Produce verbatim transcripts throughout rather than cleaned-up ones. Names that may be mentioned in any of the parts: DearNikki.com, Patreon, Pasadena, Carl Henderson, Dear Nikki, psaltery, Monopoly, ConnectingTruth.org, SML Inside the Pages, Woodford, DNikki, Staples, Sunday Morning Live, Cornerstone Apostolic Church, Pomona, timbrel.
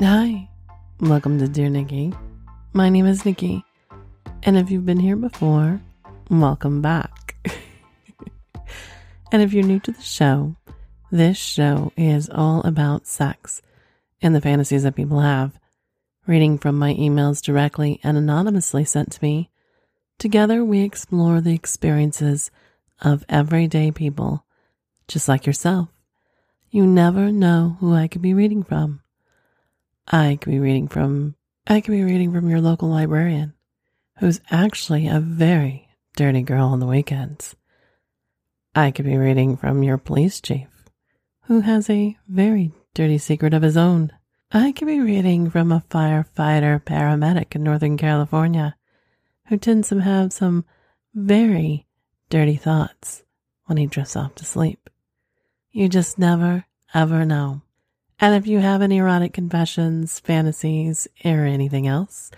Hi, welcome to Dear Nikki. My name is Nikki, and if you've been here before, welcome back. And if you're new to the show, this show is all about sex and the fantasies that people have, reading from my emails directly and anonymously sent to me. Together we explore the experiences of everyday people, just like yourself. You never know who I could be reading from. I could be reading from, I could be reading from your local librarian, who's actually a very dirty girl on the weekends. I could be reading from your police chief, who has a very dirty secret of his own. I could be reading from a firefighter paramedic in Northern California, who tends to have some very dirty thoughts when he drifts off to sleep. You just never, ever know. And if you have any erotic confessions, fantasies, or anything else,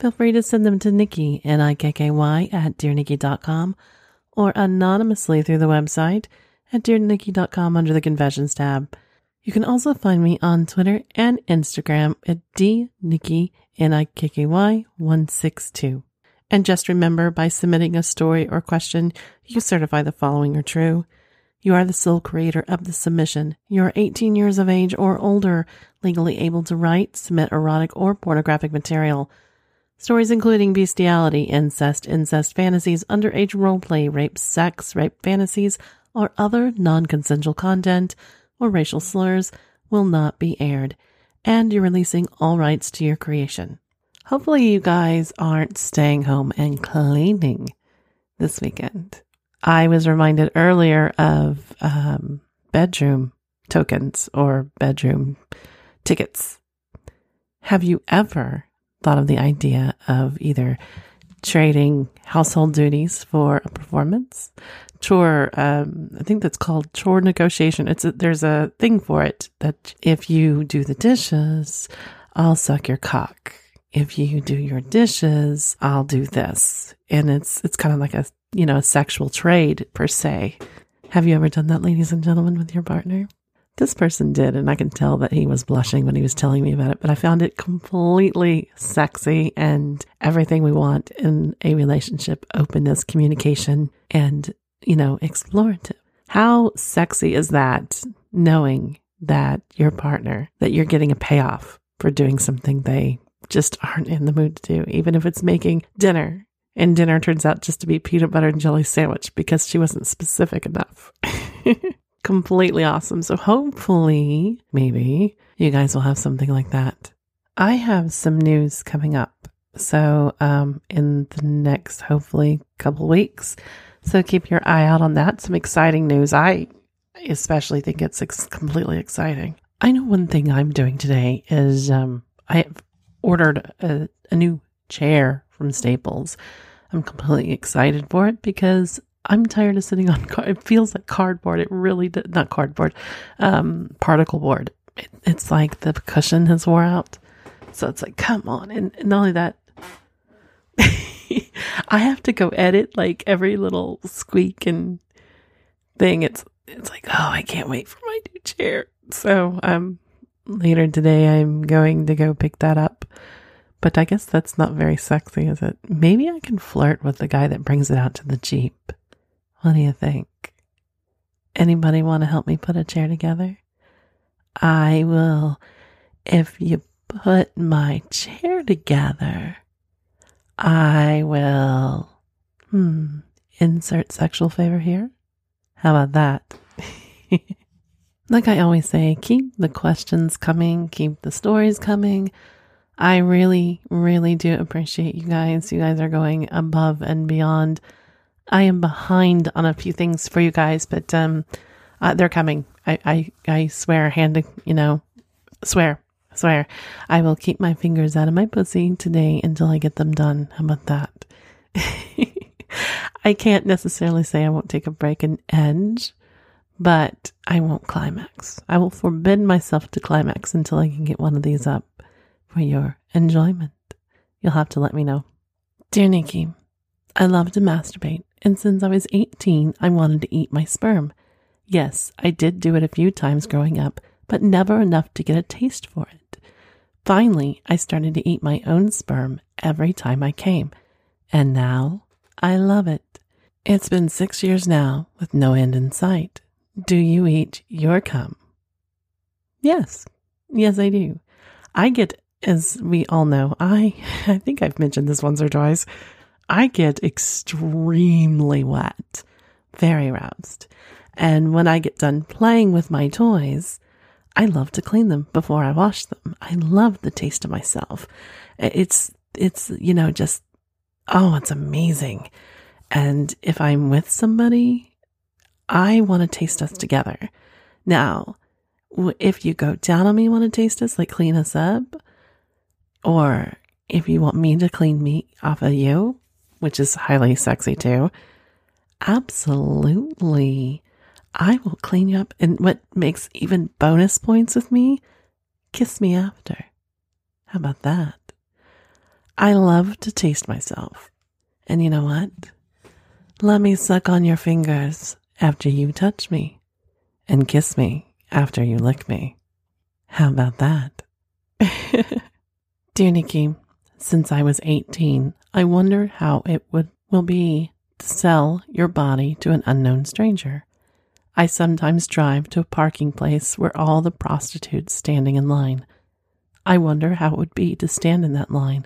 feel free to send them to Nikki, N I K K Y, at Dear Nikki dot com, or anonymously through the website at Dear Nikki dot com under the Confessions tab. You can also find me on Twitter and Instagram at DNikki, N I K K Y, one six two. And just remember, by submitting a story or question, you certify the following are true. You are the sole creator of the submission. You are eighteen years of age or older, legally able to write, submit erotic or pornographic material. Stories including bestiality, incest, incest fantasies, underage roleplay, rape, sex, rape fantasies, or other non-consensual content or racial slurs will not be aired, and you're releasing all rights to your creation. Hopefully you guys aren't staying home and cleaning this weekend. I was reminded earlier of um, bedroom tokens or bedroom tickets. Have you ever thought of the idea of either trading household duties for a performance? Chore, um, I think that's called chore negotiation. It's a, there's a thing for it that if you do the dishes, I'll suck your cock. If you do your dishes, I'll do this. And it's it's kind of like a you know, a sexual trade per se. Have you ever done that, ladies and gentlemen, with your partner? This person did, and I can tell that he was blushing when he was telling me about it, but I found it completely sexy and everything we want in a relationship: openness, communication, and, you know, explorative. How sexy is that, knowing that your partner, that you're getting a payoff for doing something they just aren't in the mood to do, even if it's making dinner? And dinner turns out just to be peanut butter and jelly sandwich because she wasn't specific enough. Completely awesome. So hopefully, maybe, you guys will have something like that. I have some news coming up. So um, in the next, hopefully, couple weeks. So keep your eye out on that. Some exciting news. I especially think it's ex- completely exciting. I know one thing I'm doing today is um, I have ordered a, a new chair from Staples. I'm completely excited for it because I'm tired of sitting on card. It feels like cardboard. It really did not cardboard, um, particle board. It, it's like the cushion has wore out. So it's like, come on. And, and not only that, I have to go edit like every little squeak and thing. It's, it's like, oh, I can't wait for my new chair. So, um, later today, I'm going to go pick that up. But I guess that's not very sexy, is it? Maybe I can flirt with the guy that brings it out to the Jeep. What do you think? Anybody want to help me put a chair together? I will. If you put my chair together, I will. Hmm. Insert sexual favor here. How about that? Like I always say, keep the questions coming. Keep the stories coming. I really, really do appreciate you guys. You guys are going above and beyond. I am behind on a few things for you guys, but um, uh, they're coming. I, I, I swear, hand, you know, swear, swear. I will keep my fingers out of my pussy today until I get them done. How about that? I can't necessarily say I won't take a break and edge, but I won't climax. I will forbid myself to climax until I can get one of these up for your enjoyment. You'll have to let me know. Dear Nikki, I love to masturbate, and since I was eighteen, I wanted to eat my sperm. Yes, I did do it a few times growing up, but never enough to get a taste for it. Finally, I started to eat my own sperm every time I came, and now I love it. It's been six years now with no end in sight. Do you eat your cum? Yes. Yes, I do. I get, as we all know, I, I think I've mentioned this once or twice, I get extremely wet, very aroused. And when I get done playing with my toys, I love to clean them before I wash them. I love the taste of myself. It's, it's, you know, just, oh, it's amazing. And if I'm with somebody, I want to taste us together. Now, if you go down on me, want to taste us, like clean us up, or if you want me to clean me off of you, which is highly sexy too, absolutely, I will clean you up. And what makes even bonus points with me, kiss me after. How about that? I love to taste myself. And you know what? Let me suck on your fingers after you touch me, and kiss me after you lick me. How about that? Dear Nikki, since I was eighteen, I wonder how it would will be to sell your body to an unknown stranger. I sometimes drive to a parking place where all the prostitutes standing in line. I wonder how it would be to stand in that line,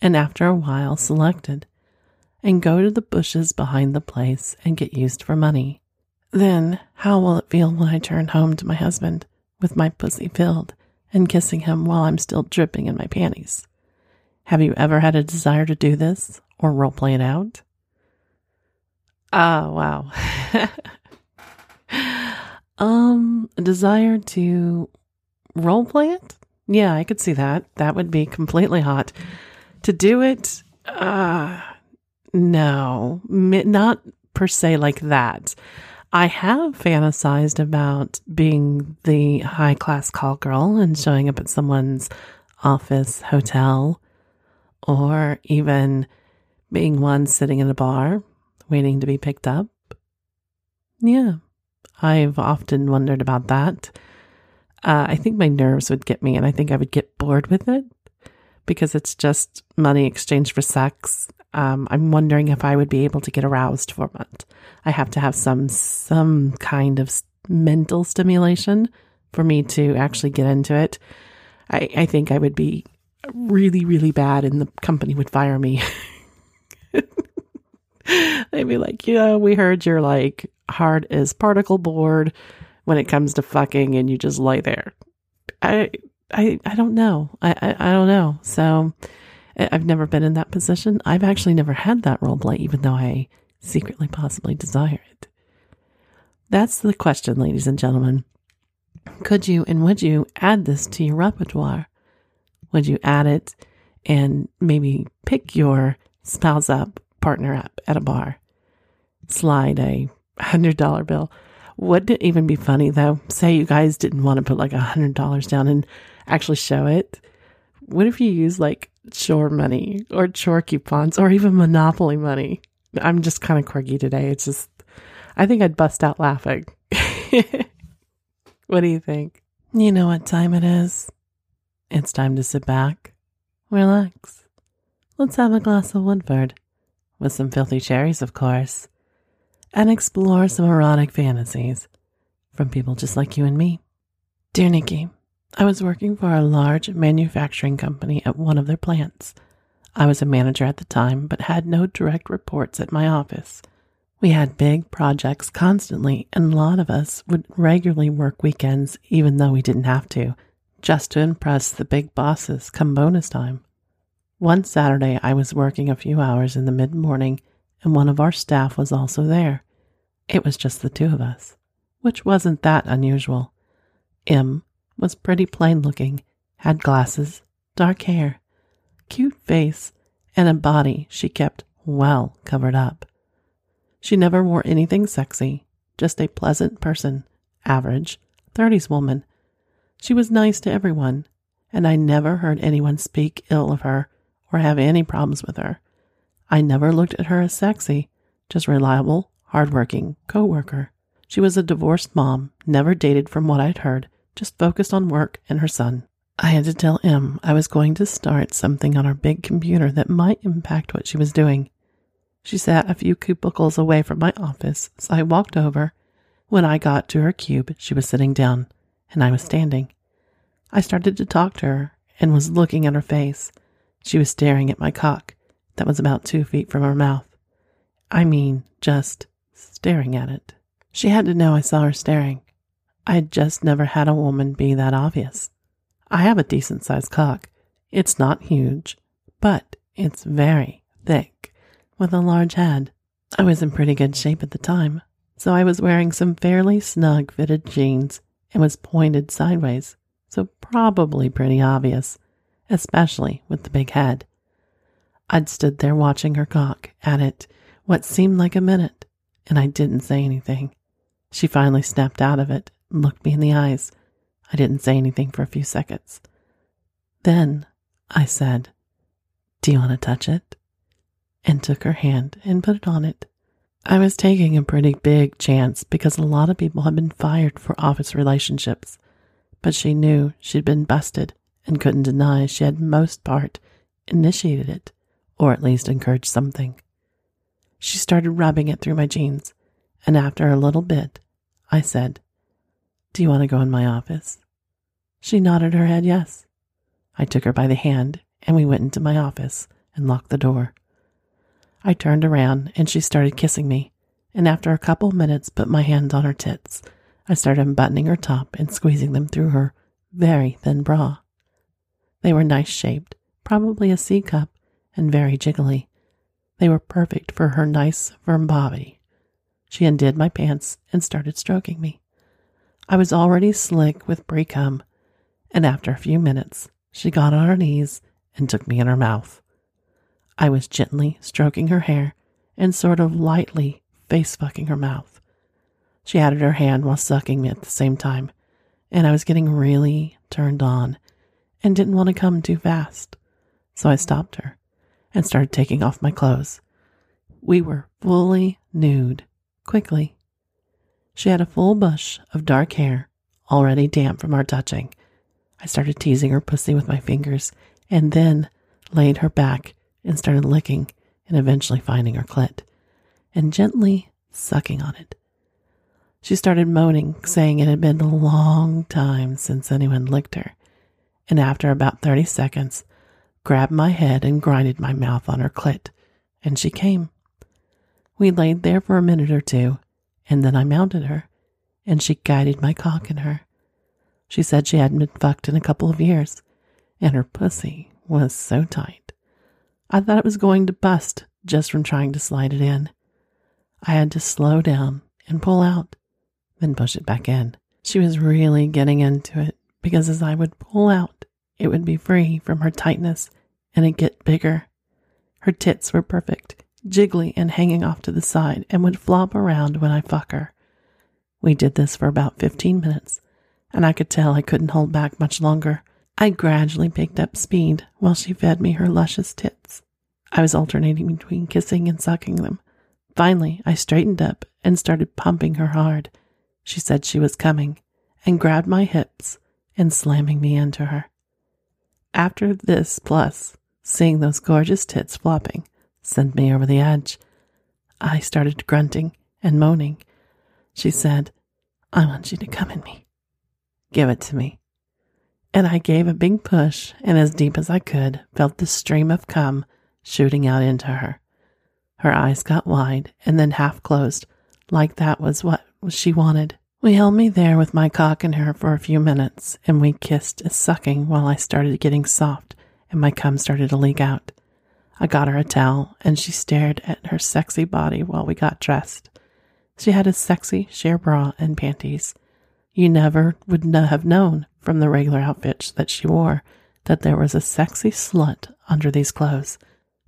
and after a while selected, and go to the bushes behind the place and get used for money. Then, how will it feel when I turn home to my husband with my pussy filled and kissing him while I'm still dripping in my panties? Have you ever had a desire to do this or role play it out? Ah, oh, wow. um, a desire to role play it? Yeah, I could see that. That would be completely hot. To do it? Ah, uh, no, not per se like that. I have fantasized about being the high-class call girl and showing up at someone's office, hotel, or even being one sitting in a bar waiting to be picked up. Yeah, I've often wondered about that. Uh, I think my nerves would get me, and I think I would get bored with it because it's just money exchanged for sex. Um, I'm wondering if I would be able to get aroused for it. I have to have some some kind of mental stimulation for me to actually get into it. I, I think I would be really, really bad, and the company would fire me. They'd be like, you know, we heard you're like hard as particle board when it comes to fucking, and you just lay there. I I I don't know. I I, I don't know. So. I've never been in that position. I've actually never had that role play, even though I secretly possibly desire it. That's the question, ladies and gentlemen. Could you and would you add this to your repertoire? Would you add it and maybe pick your spouse up, partner up at a bar? Slide a one hundred dollars bill. Wouldn't it even be funny, though? Say you guys didn't want to put like one hundred dollars down and actually show it. What if you use like chore money or chore coupons or even Monopoly money? I'm just kind of quirky today. It's just, I think I'd bust out laughing. What do you think? You know what time it is? It's time to sit back, relax. Let's have a glass of Woodford with some filthy cherries, of course, and explore some erotic fantasies from people just like you and me. Dear Nikki, I was working for a large manufacturing company at one of their plants. I was a manager at the time, but had no direct reports at my office. We had big projects constantly, and a lot of us would regularly work weekends, even though we didn't have to, just to impress the big bosses come bonus time. One Saturday, I was working a few hours in the mid-morning, and one of our staff was also there. It was just the two of us, which wasn't that unusual. M was pretty plain-looking, had glasses, dark hair, cute face, and a body she kept well covered up. She never wore anything sexy, just a pleasant person, average, thirties woman. She was nice to everyone, and I never heard anyone speak ill of her or have any problems with her. I never looked at her as sexy, just reliable, hard-working co-worker. She was a divorced mom, never dated from what I'd heard, just focused on work and her son. I had to tell Em I was going to start something on our big computer that might impact what she was doing. She sat a few cubicles away from my office, so I walked over. When I got to her cube, she was sitting down, and I was standing. I started to talk to her and was looking at her face. She was staring at my cock that was about two feet from her mouth. I mean, just staring at it. She had to know I saw her staring. I had just never had a woman be that obvious. I have a decent-sized cock. It's not huge, but it's very thick, with a large head. I was in pretty good shape at the time, so I was wearing some fairly snug-fitted jeans and was pointed sideways, so probably pretty obvious, especially with the big head. I'd stood there watching her cock at it what seemed like a minute, and I didn't say anything. She finally snapped out of it and looked me in the eyes. I didn't say anything for a few seconds. Then I said, "Do you want to touch it?" and took her hand and put it on it. I was taking a pretty big chance because a lot of people had been fired for office relationships, but she knew she'd been busted and couldn't deny she had most part initiated it, or at least encouraged something. She started rubbing it through my jeans, and after a little bit, I said, "Do you want to go in my office?" She nodded her head yes. I took her by the hand, and we went into my office and locked the door. I turned around, and she started kissing me, and after a couple of minutes put my hands on her tits. I started unbuttoning her top and squeezing them through her very thin bra. They were nice-shaped, probably a C-cup, and very jiggly. They were perfect for her nice, firm body. She undid my pants and started stroking me. I was already slick with pre-cum, and after a few minutes, she got on her knees and took me in her mouth. I was gently stroking her hair and sort of lightly face-fucking her mouth. She added her hand while sucking me at the same time, and I was getting really turned on and didn't want to come too fast, so I stopped her and started taking off my clothes. We were fully nude, quickly. She had a full bush of dark hair, already damp from our touching. I started teasing her pussy with my fingers and then laid her back and started licking and eventually finding her clit and gently sucking on it. She started moaning, saying it had been a long time since anyone licked her, and after about thirty seconds, grabbed my head and grinded my mouth on her clit, and she came. We laid there for a minute or two, and then I mounted her, and she guided my cock in her. She said she hadn't been fucked in a couple of years, and her pussy was so tight. I thought it was going to bust just from trying to slide it in. I had to slow down and pull out, then push it back in. She was really getting into it, because as I would pull out, it would be free from her tightness, and it'd get bigger. Her tits were perfect, jiggly and hanging off to the side, and would flop around when I fuck her. We did this for about fifteen minutes, and I could tell I couldn't hold back much longer. I gradually picked up speed while she fed me her luscious tits. I was alternating between kissing and sucking them. Finally, I straightened up and started pumping her hard. She said she was coming, and grabbed my hips and slamming me into her. After this, plus seeing those gorgeous tits flopping, sent me over the edge. I started grunting and moaning. She said, "I want you to come in me. Give it to me." And I gave a big push and as deep as I could, felt the stream of cum shooting out into her. Her eyes got wide and then half closed, like that was what she wanted. We held me there with my cock in her for a few minutes, and we kissed and sucking while I started getting soft and my cum started to leak out. I got her a towel, and she stared at her sexy body while we got dressed. She had a sexy sheer bra and panties. You never would n- have known from the regular outfit that she wore that there was a sexy slut under these clothes.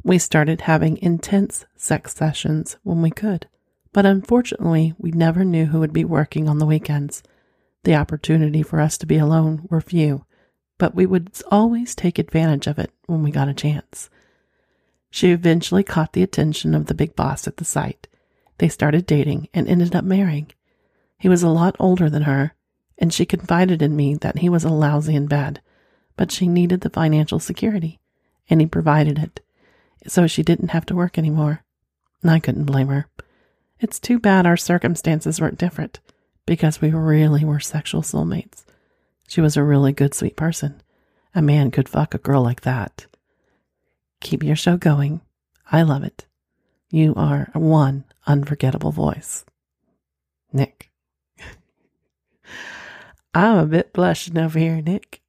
We started having intense sex sessions when we could, but unfortunately, we never knew who would be working on the weekends. The opportunity for us to be alone were few, but we would always take advantage of it when we got a chance. She eventually caught the attention of the big boss at the site. They started dating and ended up marrying. He was a lot older than her, and she confided in me that he was lousy in bed, but she needed the financial security, and he provided it, so she didn't have to work anymore. I couldn't blame her. It's too bad our circumstances weren't different, because we really were sexual soulmates. She was a really good, sweet person. A man could fuck a girl like that. Keep your show going. I love it. You are one unforgettable voice. Nick. I'm a bit blushing over here, Nick.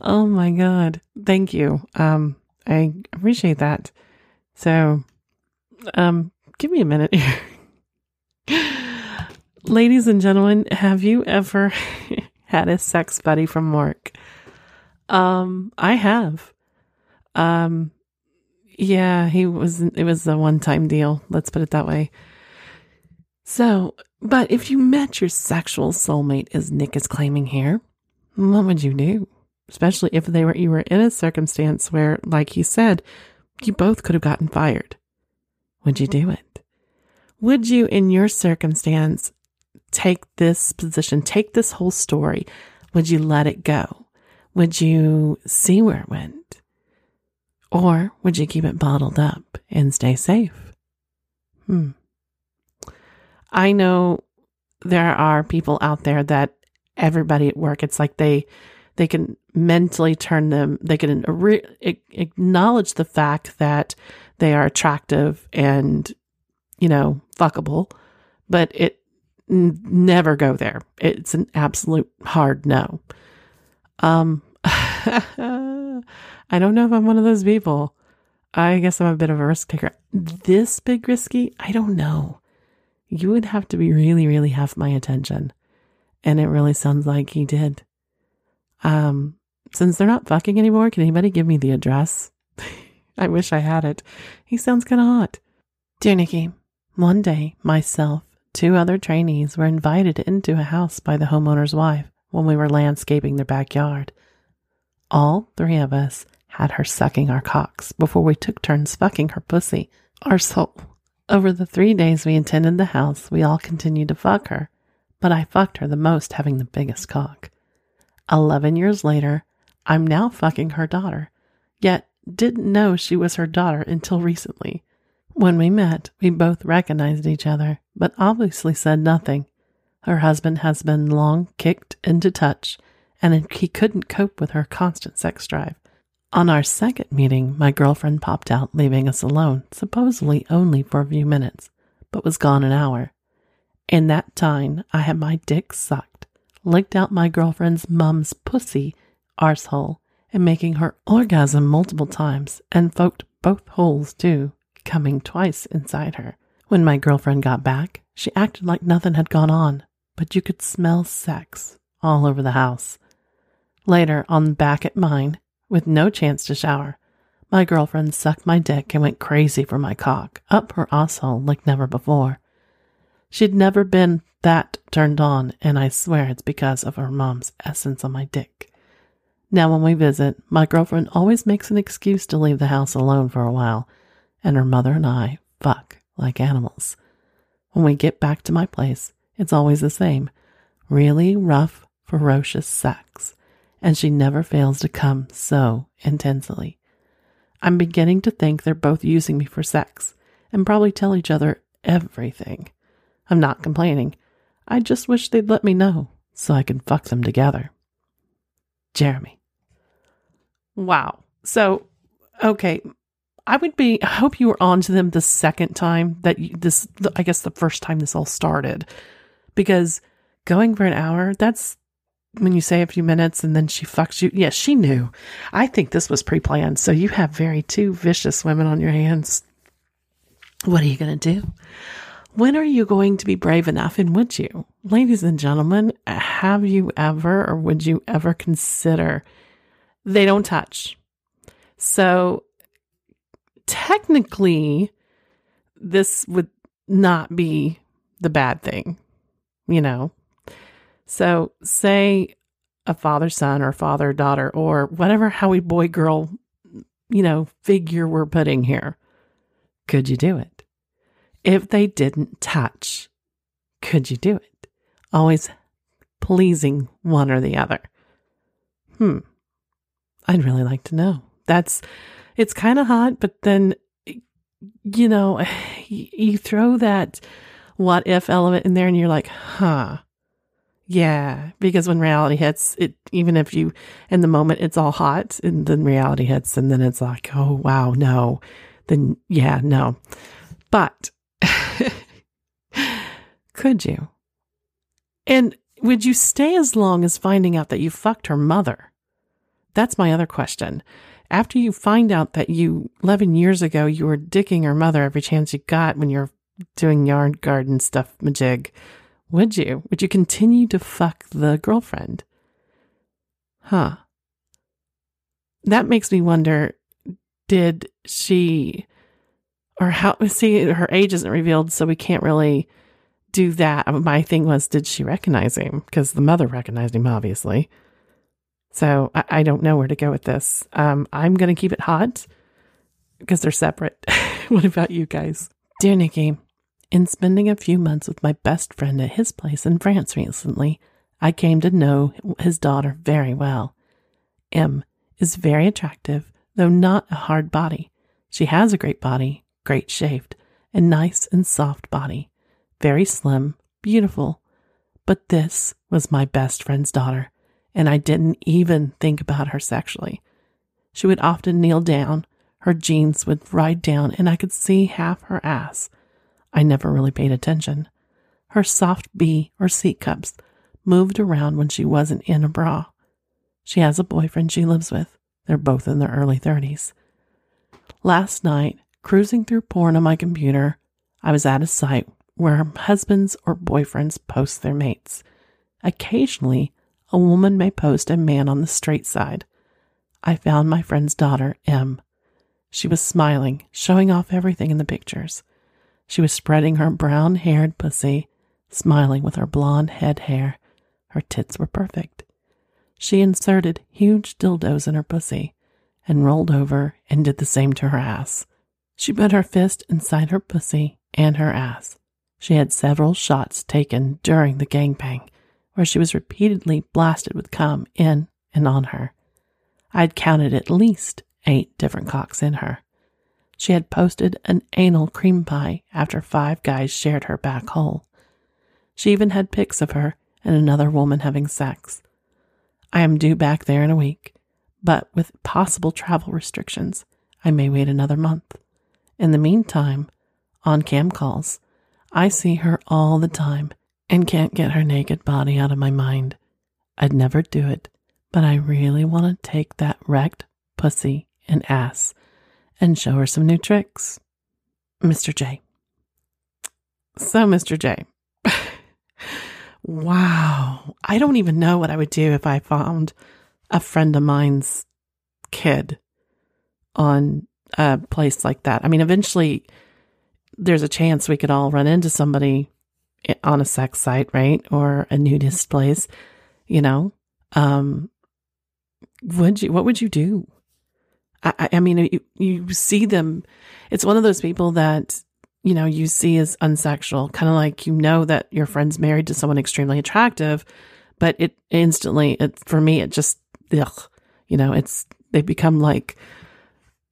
Oh my God. Thank you. Um, I appreciate that. So, um, give me a minute here. Ladies and gentlemen, have you ever had a sex buddy from work? Um, I have. Um, yeah, he was, it was a one-time deal. Let's put it that way. So, but if you met your sexual soulmate, as Nick is claiming here, what would you do? Especially if they were, you were in a circumstance where, like he said, you both could have gotten fired. Would you do it? Would you, in your circumstance, take this position, take this whole story? Would you let it go? Would you see where it went? Or would you keep it bottled up and stay safe? Hmm. I know there are people out there that everybody at work, it's like they they can mentally turn them, they can re- acknowledge the fact that they are attractive and, you know, fuckable, but it n- never go there. It's an absolute hard no. Um, I don't know if I'm one of those people. I guess I'm a bit of a risk taker. This big risky, I don't know. You would have to be really, really have my attention. And it really sounds like he did. Um, since they're not fucking anymore, can anybody give me the address? I wish I had it. He sounds kind of hot. Dear Nikki, one day, myself, two other trainees were invited into a house by the homeowner's wife when we were landscaping their backyard. All three of us had her sucking our cocks before we took turns fucking her pussy, our soul. Over the three days we attended the house, we all continued to fuck her, but I fucked her the most, having the biggest cock. Eleven years later, I'm now fucking her daughter, yet didn't know she was her daughter until recently. When we met, we both recognized each other, but obviously said nothing. Her husband has been long kicked into touch, and he couldn't cope with her constant sex drive. On our second meeting, my girlfriend popped out, leaving us alone, supposedly only for a few minutes, but was gone an hour. In that time, I had my dick sucked, licked out my girlfriend's mum's pussy, arsehole, and making her orgasm multiple times, and poked both holes too, coming twice inside her. When my girlfriend got back, she acted like nothing had gone on, but you could smell sex all over the house. Later, on back at mine, with no chance to shower, my girlfriend sucked my dick and went crazy for my cock, up her asshole like never before. She'd never been that turned on, and I swear it's because of her mom's essence on my dick. Now when we visit, my girlfriend always makes an excuse to leave the house alone for a while, and her mother and I fuck like animals. When we get back to my place, it's always the same. Really rough, ferocious sex. And she never fails to come so intensely. I'm beginning to think they're both using me for sex and probably tell each other everything. I'm not complaining. I just wish they'd let me know so I can fuck them together. Jeremy. Wow. So, okay. I would be, I hope you were on to them the second time that you, this, the, I guess the first time this all started, because going for an hour, that's when you say a few minutes and then she fucks you. Yes, yeah, she knew. I think this was pre-planned. So you have very two vicious women on your hands. What are you going to do? When are you going to be brave enough? And would you, ladies and gentlemen, have you ever, or would you ever consider they don't touch? So, technically, this would not be the bad thing, you know? So say a father-son or father-daughter or whatever Howie boy-girl, you know, figure we're putting here. Could you do it? If they didn't touch, could you do it? Always pleasing one or the other? Hmm. I'd really like to know. That's, it's kind of hot, but then, you know, you throw that what if element in there and you're like, huh, yeah. Because when reality hits, it, even if you, in the moment, it's all hot, and then reality hits and then it's like, oh, wow, no. Then, yeah, no. But could you? And would you stay as long as finding out that you fucked her mother? That's my other question. After you find out that you, eleven years ago, you were dicking her mother every chance you got when you're doing yard garden stuff majig, would you? Would you continue to fuck the girlfriend? Huh. That makes me wonder, did she, or how, see, her age isn't revealed, so we can't really do that. My thing was, did she recognize him? Because the mother recognized him, obviously. So I, I don't know where to go with this. Um, I'm going to keep it hot because they're separate. What about you guys? Dear Nikki, in spending a few months with my best friend at his place in France recently, I came to know his daughter very well. M is very attractive, though not a hard body. She has a great body, great shaped, a nice and soft body. Very slim, beautiful. But this was my best friend's daughter, and I didn't even think about her sexually. She would often kneel down, her jeans would ride down, and I could see half her ass. I never really paid attention. Her soft B or C cups moved around when she wasn't in a bra. She has a boyfriend she lives with. They're both in their early thirties. Last night, cruising through porn on my computer, I was at a site where husbands or boyfriends post their mates. Occasionally, a woman may post a man on the straight side. I found my friend's daughter, M. She was smiling, showing off everything in the pictures. She was spreading her brown-haired pussy, smiling with her blonde head hair. Her tits were perfect. She inserted huge dildos in her pussy and rolled over and did the same to her ass. She put her fist inside her pussy and her ass. She had several shots taken during the gangbang, where she was repeatedly blasted with cum in and on her. I'd counted at least eight different cocks in her. She had posted an anal cream pie after five guys shared her back hole. She even had pics of her and another woman having sex. I am due back there in a week, but with possible travel restrictions, I may wait another month. In the meantime, on cam calls, I see her all the time and can't get her naked body out of my mind. I'd never do it, but I really want to take that wrecked pussy and ass and show her some new tricks. Mister J. So, Mister J. Wow. I don't even know what I would do if I found a friend of mine's kid on a place like that. I mean, eventually there's a chance we could all run into somebody on a sex site, right? Or a nudist place, you know? Um, would you, what would you do? I, I mean, you, you see them. It's one of those people that, you know, you see as unsexual, kind of like, you know, that your friend's married to someone extremely attractive, but it instantly, it, for me, it just, ugh, you know, it's, they become like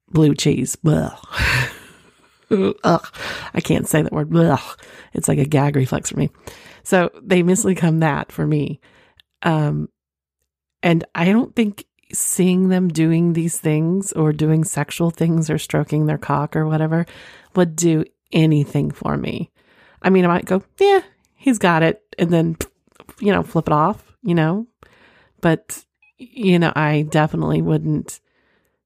blue cheese. Ugh. Ugh. I can't say that word. Ugh. It's like a gag reflex for me. So they miscome that for me. Um, and I don't think seeing them doing these things or doing sexual things or stroking their cock or whatever would do anything for me. I mean, I might go, yeah, he's got it. And then, you know, flip it off, you know, but you know, I definitely wouldn't.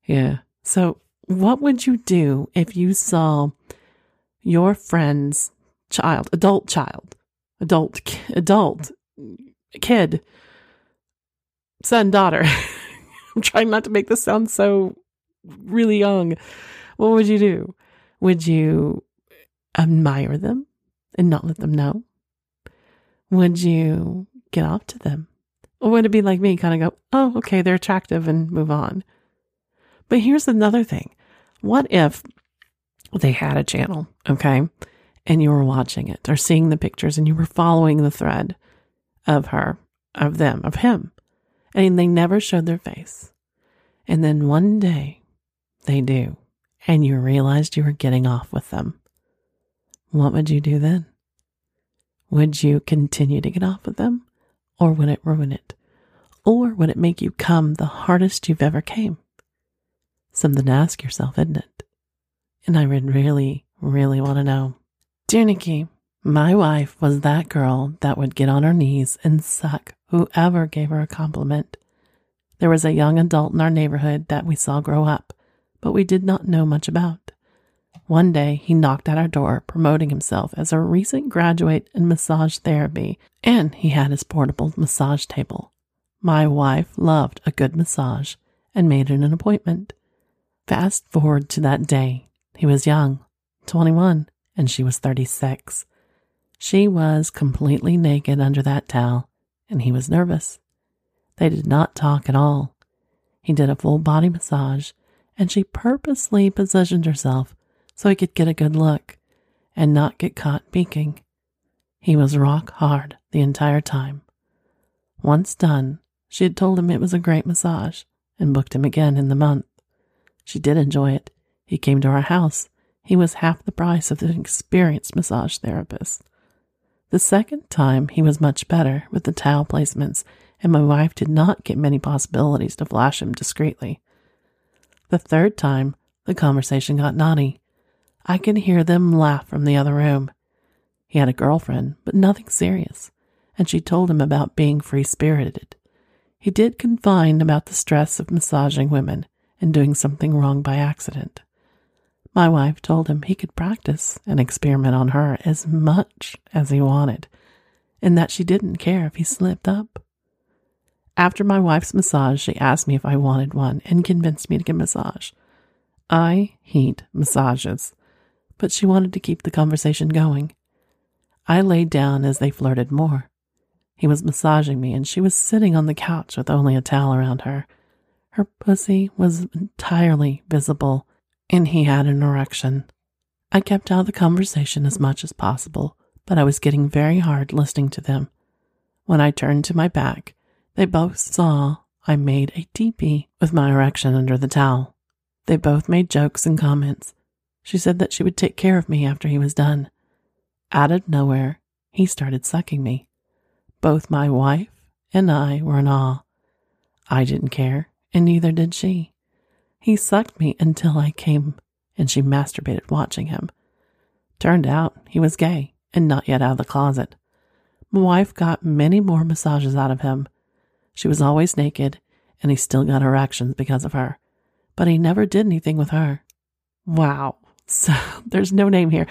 Yeah. So what would you do if you saw your friend's child, adult child, adult, adult kid, son, daughter? I'm trying not to make this sound so really young. What would you do? Would you admire them and not let them know? Would you get off to them? Or would it be like me, kind of go, oh, okay, they're attractive, and move on? But here's another thing. What if they had a channel, okay, and you were watching it or seeing the pictures and you were following the thread of her of them, of him. And they never showed their face. And then one day, they do. And you realized you were getting off with them. What would you do then? Would you continue to get off with them? Or would it ruin it? Or would it make you come the hardest you've ever came? Something to ask yourself, isn't it? And I would really, really want to know. Dear Nikki, my wife was that girl that would get on her knees and suck whoever gave her a compliment. There was a young adult in our neighborhood that we saw grow up, but we did not know much about. One day, he knocked at our door, promoting himself as a recent graduate in massage therapy, and he had his portable massage table. My wife loved a good massage and made it an appointment. Fast forward to that day. He was young, twenty-one, and she was thirty-six. She was completely naked under that towel, and he was nervous. They did not talk at all. He did a full-body massage, and she purposely positioned herself so he could get a good look and not get caught peeking. He was rock hard the entire time. Once done, she had told him it was a great massage and booked him again in the month. She did enjoy it. He came to our house. He was half the price of an experienced massage therapist. The second time, he was much better with the towel placements, and my wife did not get many possibilities to flash him discreetly. The third time, the conversation got naughty. I could hear them laugh from the other room. He had a girlfriend, but nothing serious, and she told him about being free-spirited. He did confine about the stress of massaging women and doing something wrong by accident. My wife told him he could practice and experiment on her as much as he wanted, and that she didn't care if he slipped up. After my wife's massage, she asked me if I wanted one and convinced me to get a massage. I hate massages, but she wanted to keep the conversation going. I lay down as they flirted more. He was massaging me, and she was sitting on the couch with only a towel around her. Her pussy was entirely visible, and he had an erection. I kept out of the conversation as much as possible, but I was getting very hard listening to them. When I turned to my back, they both saw I made a teepee with my erection under the towel. They both made jokes and comments. She said that she would take care of me after he was done. Out of nowhere, he started sucking me. Both my wife and I were in awe. I didn't care, and neither did she. He sucked me until I came, and she masturbated watching him. Turned out he was gay and not yet out of the closet. My wife got many more massages out of him. She was always naked, and he still got erections because of her. But he never did anything with her. Wow. So there's no name here,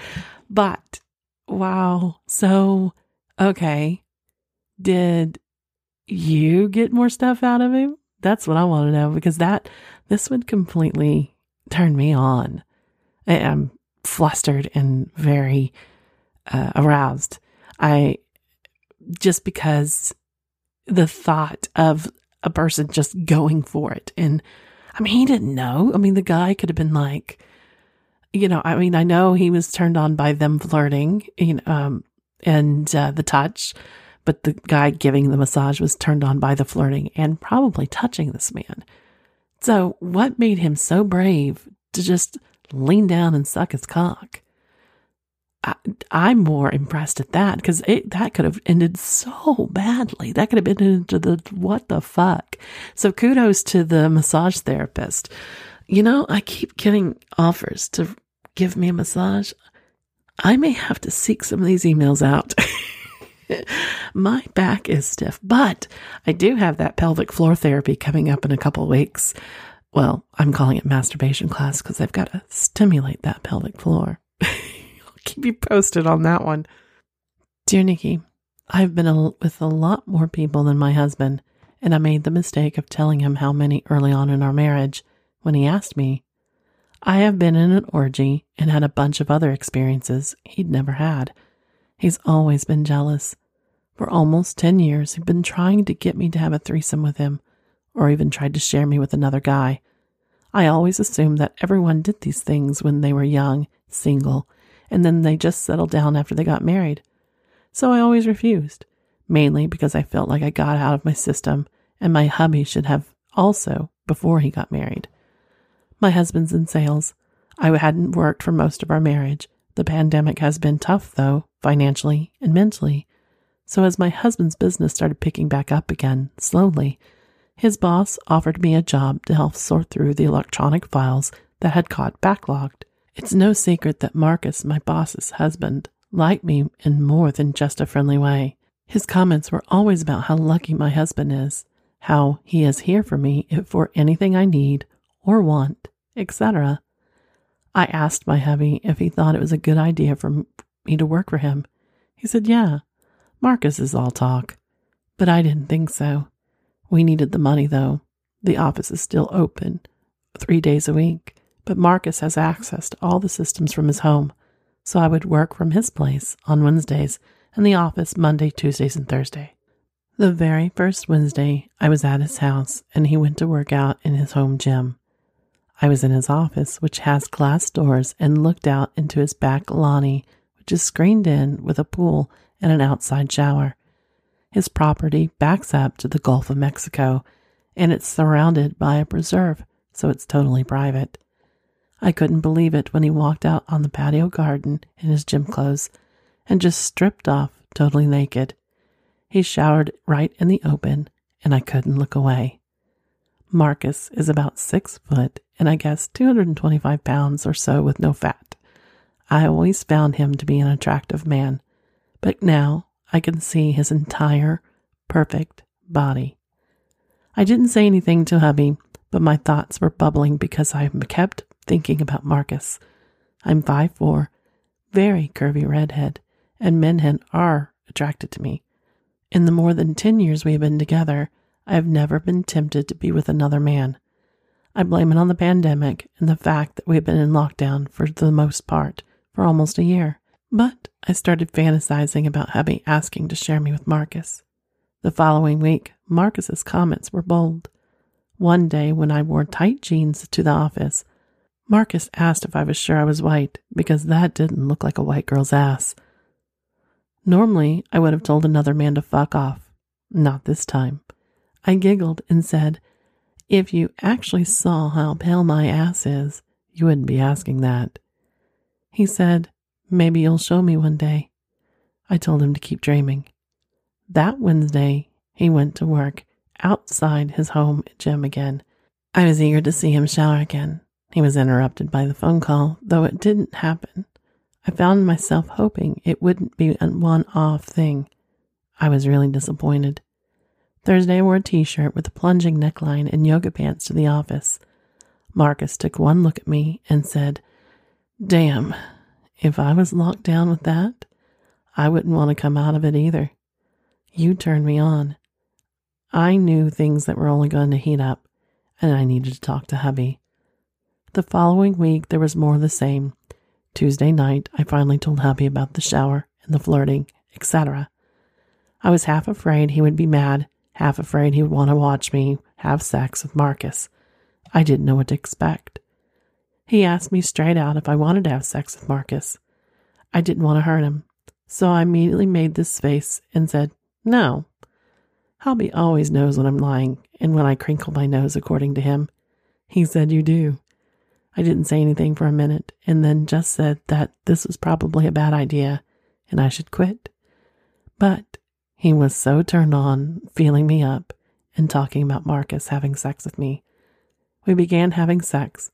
but wow. So, okay. Did you get more stuff out of him? That's what I want to know, because that, this would completely turn me on. I, I'm flustered and very uh, aroused. I, just because the thought of a person just going for it. And I mean, he didn't know. I mean, the guy could have been like, you know, I mean, I know he was turned on by them flirting, you know, um, and uh, the touch, but the guy giving the massage was turned on by the flirting and probably touching this man. So what made him so brave to just lean down and suck his cock? I, I'm more impressed at that, because that could have ended so badly. That could have been into the what the fuck. So kudos to the massage therapist. You know, I keep getting offers to give me a massage. I may have to seek some of these emails out. My back is stiff, but I do have that pelvic floor therapy coming up in a couple weeks. Well, I'm calling it masturbation class because I've got to stimulate that pelvic floor. I'll keep you posted on that one. Dear Nikki, I've been a, with a lot more people than my husband, and I made the mistake of telling him how many early on in our marriage. When he asked me, I have been in an orgy and had a bunch of other experiences he'd never had. He's always been jealous. For almost ten years, he'd been trying to get me to have a threesome with him, or even tried to share me with another guy. I always assumed that everyone did these things when they were young, single, and then they just settled down after they got married. So I always refused, mainly because I felt like I got out of my system, and my hubby should have also before he got married. My husband's in sales. I hadn't worked for most of our marriage. The pandemic has been tough, though, financially and mentally. So as my husband's business started picking back up again, slowly, his boss offered me a job to help sort through the electronic files that had caught backlogged. It's no secret that Marcus, my boss's husband, liked me in more than just a friendly way. His comments were always about how lucky my husband is, how he is here for me for anything I need or want, et cetera. I asked my hubby if he thought it was a good idea for me to work for him. He said, yeah, Marcus is all talk. But I didn't think so. We needed the money, though. The office is still open three days a week, but Marcus has access to all the systems from his home, so I would work from his place on Wednesdays and the office Monday, Tuesdays, and Thursday. The very first Wednesday, I was at his house, and he went to work out in his home gym. I was in his office, which has glass doors, and looked out into his back lawny, which is screened in with a pool and an outside shower. His property backs up to the Gulf of Mexico, and it's surrounded by a preserve, so it's totally private. I couldn't believe it when he walked out on the patio garden in his gym clothes and just stripped off, totally naked. He showered right in the open, and I couldn't look away. Marcus is about six foot and I guess two hundred twenty-five pounds or so with no fat. I always found him to be an attractive man, but now I can see his entire perfect body. I didn't say anything to hubby, but my thoughts were bubbling because I kept thinking about Marcus. I'm five foot four, very curvy redhead, and men are attracted to me. In the more than ten years we have been together, I have never been tempted to be with another man. I blame it on the pandemic and the fact that we have been in lockdown for the most part for almost a year. But I started fantasizing about hubby asking to share me with Marcus. The following week, Marcus's comments were bold. One day when I wore tight jeans to the office, Marcus asked if I was sure I was white because that didn't look like a white girl's ass. Normally, I would have told another man to fuck off. Not this time. I giggled and said, if you actually saw how pale my ass is, you wouldn't be asking that. He said, maybe you'll show me one day. I told him to keep dreaming. That Wednesday, he went to work outside his home gym again. I was eager to see him shower again. He was interrupted by the phone call, though it didn't happen. I found myself hoping it wouldn't be a one-off thing. I was really disappointed. Thursday I wore a t-shirt with a plunging neckline and yoga pants to the office. Marcus took one look at me and said, damn, if I was locked down with that, I wouldn't want to come out of it either. You turned me on. I knew things that were only going to heat up, and I needed to talk to hubby. The following week, there was more of the same. Tuesday night, I finally told hubby about the shower and the flirting, et cetera. I was half afraid he would be mad, half afraid he would want to watch me have sex with Marcus. I didn't know what to expect. He asked me straight out if I wanted to have sex with Marcus. I didn't want to hurt him, so I immediately made this face and said, no. Hubby always knows when I'm lying and when I crinkle my nose according to him. He said, you do. I didn't say anything for a minute and then just said that this was probably a bad idea and I should quit. But he was so turned on, feeling me up, and talking about Marcus having sex with me. We began having sex,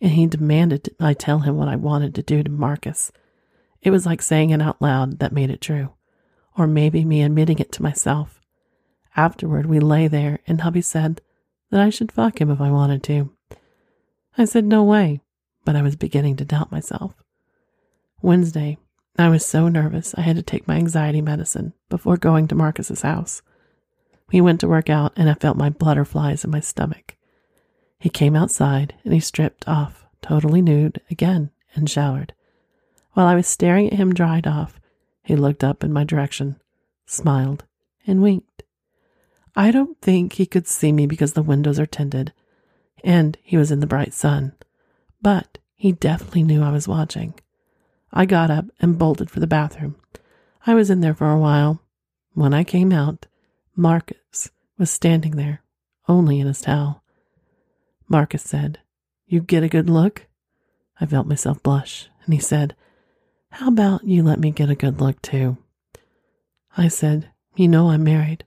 and he demanded I tell him what I wanted to do to Marcus. It was like saying it out loud that made it true, or maybe me admitting it to myself. Afterward, we lay there, and hubby said that I should fuck him if I wanted to. I said no way, but I was beginning to doubt myself. Wednesday, I was so nervous I had to take my anxiety medicine before going to Marcus's house. We went to work out and I felt my butterflies in my stomach. He came outside and he stripped off, totally nude again, and showered. While I was staring at him dried off, he looked up in my direction, smiled, and winked. I don't think he could see me because the windows are tinted and he was in the bright sun, but he definitely knew I was watching. I got up and bolted for the bathroom. I was in there for a while. When I came out, Marcus was standing there, only in his towel. Marcus said, "You get a good look?" I felt myself blush, and he said, "How about you let me get a good look too?" I said, "You know I'm married."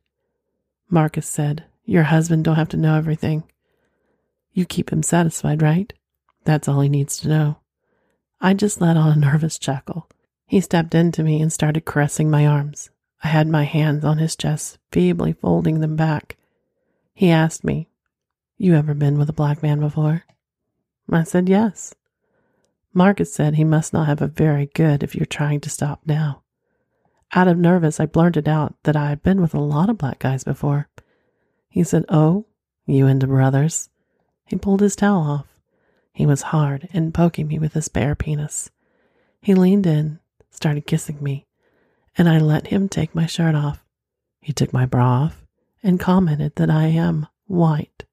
Marcus said, "Your husband don't have to know everything. You keep him satisfied, right? That's all he needs to know." I just let out a nervous chuckle. He stepped into me and started caressing my arms. I had my hands on his chest, feebly folding them back. He asked me, "You ever been with a black man before?" I said, "Yes." Marcus said he must not have a very good if you're trying to stop now. Out of nervous, I blurted out that I had been with a lot of black guys before. He said, "Oh, you and the brothers." He pulled his towel off. He was hard and poking me with his bare penis. He leaned in, started kissing me, and I let him take my shirt off. He took my bra off and commented that I am white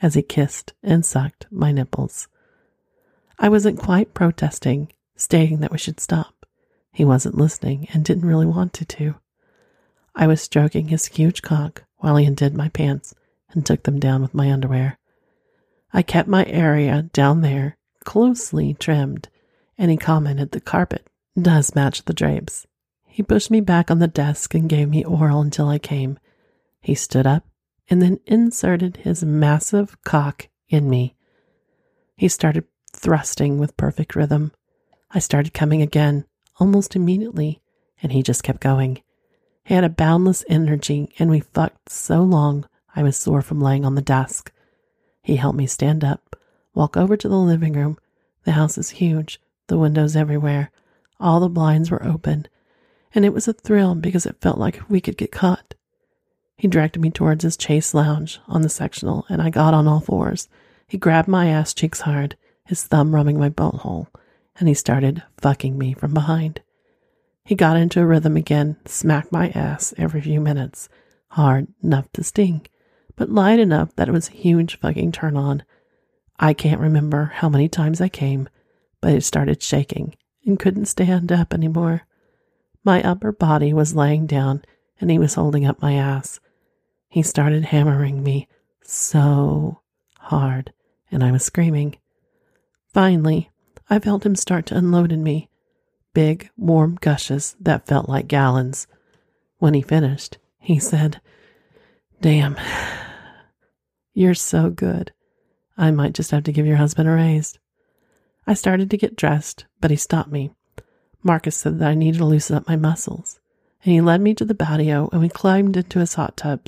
as he kissed and sucked my nipples. I wasn't quite protesting, stating that we should stop. He wasn't listening and didn't really want to to. I was stroking his huge cock while he undid my pants and took them down with my underwear. I kept my area down there closely trimmed, and he commented the carpet does match the drapes. He pushed me back on the desk and gave me oral until I came. He stood up and then inserted his massive cock in me. He started thrusting with perfect rhythm. I started coming again almost immediately, and he just kept going. He had a boundless energy, and we fucked so long I was sore from laying on the desk. He helped me stand up, walk over to the living room. The house is huge, the windows everywhere. All the blinds were open, and it was a thrill because it felt like we could get caught. He directed me towards his chaise lounge on the sectional, and I got on all fours. He grabbed my ass cheeks hard, his thumb rubbing my butthole, and he started fucking me from behind. He got into a rhythm again, smacked my ass every few minutes, hard enough to sting, but light enough that it was a huge fucking turn on. I can't remember how many times I came, but it started shaking and couldn't stand up anymore. My upper body was laying down and he was holding up my ass. He started hammering me so hard and I was screaming. Finally, I felt him start to unload in me. Big, warm gushes that felt like gallons. When he finished, he said, "Damn, you're so good. I might just have to give your husband a raise." I started to get dressed, but he stopped me. Marcus said that I needed to loosen up my muscles, and he led me to the patio, and we climbed into his hot tub.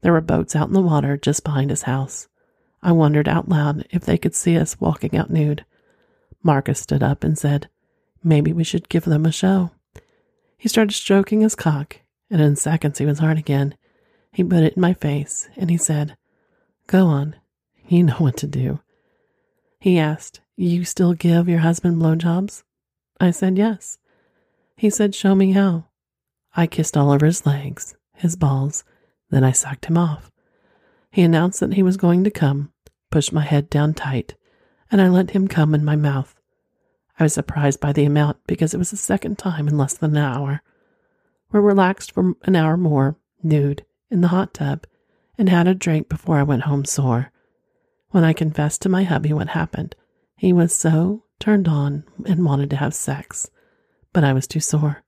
There were boats out in the water just behind his house. I wondered out loud if they could see us walking out nude. Marcus stood up and said, "Maybe we should give them a show." He started stroking his cock, and in seconds he was hard again. He put it in my face, and he said, "Go on, you know what to do." He asked, "You still give your husband blowjobs?" I said, "Yes." He said, "Show me how." I kissed all over his legs, his balls, then I sucked him off. He announced that he was going to come, pushed my head down tight, and I let him come in my mouth. I was surprised by the amount because it was the second time in less than an hour. We relaxed for an hour more, nude, in the hot tub, and had a drink before I went home sore. When I confessed to my hubby what happened, he was so turned on and wanted to have sex, but I was too sore.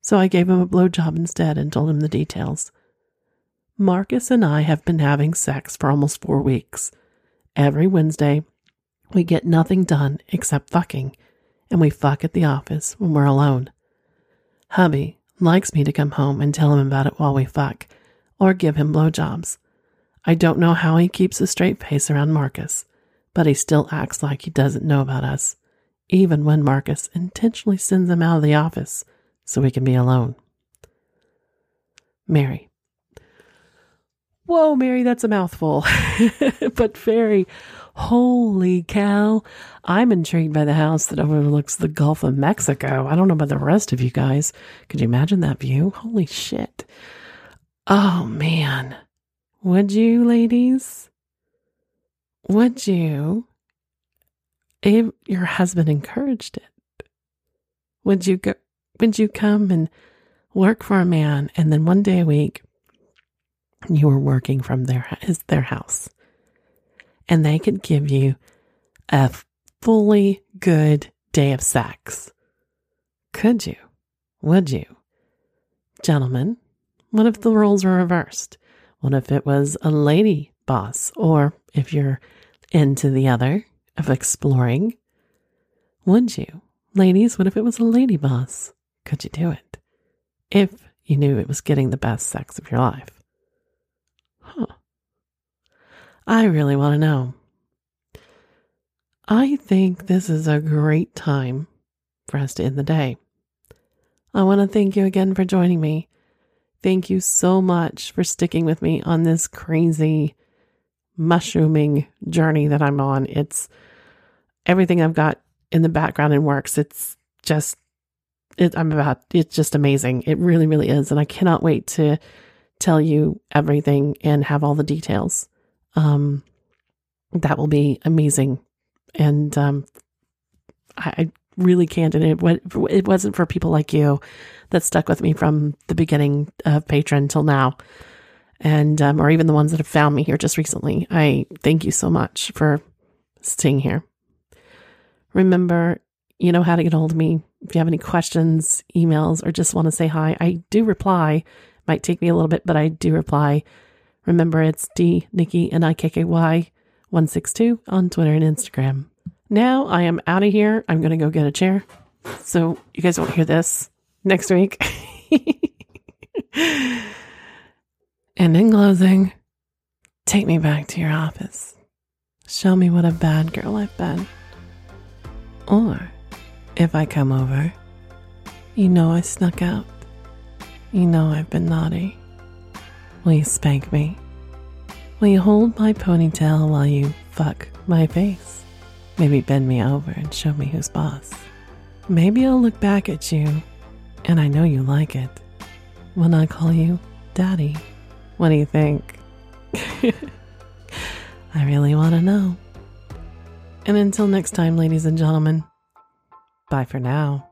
So I gave him a blowjob instead and told him the details. Marcus and I have been having sex for almost four weeks. Every Wednesday, we get nothing done except fucking, and we fuck at the office when we're alone. Hubby likes me to come home and tell him about it while we fuck, or give him blowjobs. I don't know how he keeps a straight face around Marcus, but he still acts like he doesn't know about us, even when Marcus intentionally sends him out of the office so we can be alone. Mary. Whoa, Mary, that's a mouthful. But very, holy cow, I'm intrigued by the house that overlooks the Gulf of Mexico. I don't know about the rest of you guys. Could you imagine that view? Holy shit. Oh, man. Would you, ladies? Would you, if your husband encouraged it, would you go, would you come and work for a man, and then one day a week, you were working from their, their house. And they could give you a fully good day of sex. Could you? Would you? Gentlemen, what if the roles were reversed? What if it was a lady boss? Or if you're into the other of exploring, would you? Ladies, what if it was a lady boss? Could you do it? If you knew it was getting the best sex of your life. Huh. I really want to know. I think this is a great time for us to end the day. I want to thank you again for joining me. Thank you so much for sticking with me on this crazy mushrooming journey that I'm on. It's everything I've got in the background and works. It's just, it, I'm about, it's just amazing. It really, really is. And I cannot wait to tell you everything and have all the details. Um, that will be amazing. And um, I, I really can't. And it, it wasn't for people like you that stuck with me from the beginning of Patreon till now. And, um, or even the ones that have found me here just recently. I thank you so much for staying here. Remember, you know how to get a hold of me. If you have any questions, emails, or just want to say hi, I do reply. Might take me a little bit, but I do reply. Remember, it's DNikki, N I K K Y, one six two on Twitter and Instagram. Now I am out of here. I'm going to go get a chair so you guys won't hear this next week. And in closing, take me back to your office. Show me what a bad girl I've been. Or if I come over, you know I snuck out. You know I've been naughty. Will you spank me? Will you hold my ponytail while you fuck my face? Maybe bend me over and show me who's boss. Maybe I'll look back at you, and I know you like it, when I call you Daddy. What do you think? I really want to know. And until next time, ladies and gentlemen, bye for now.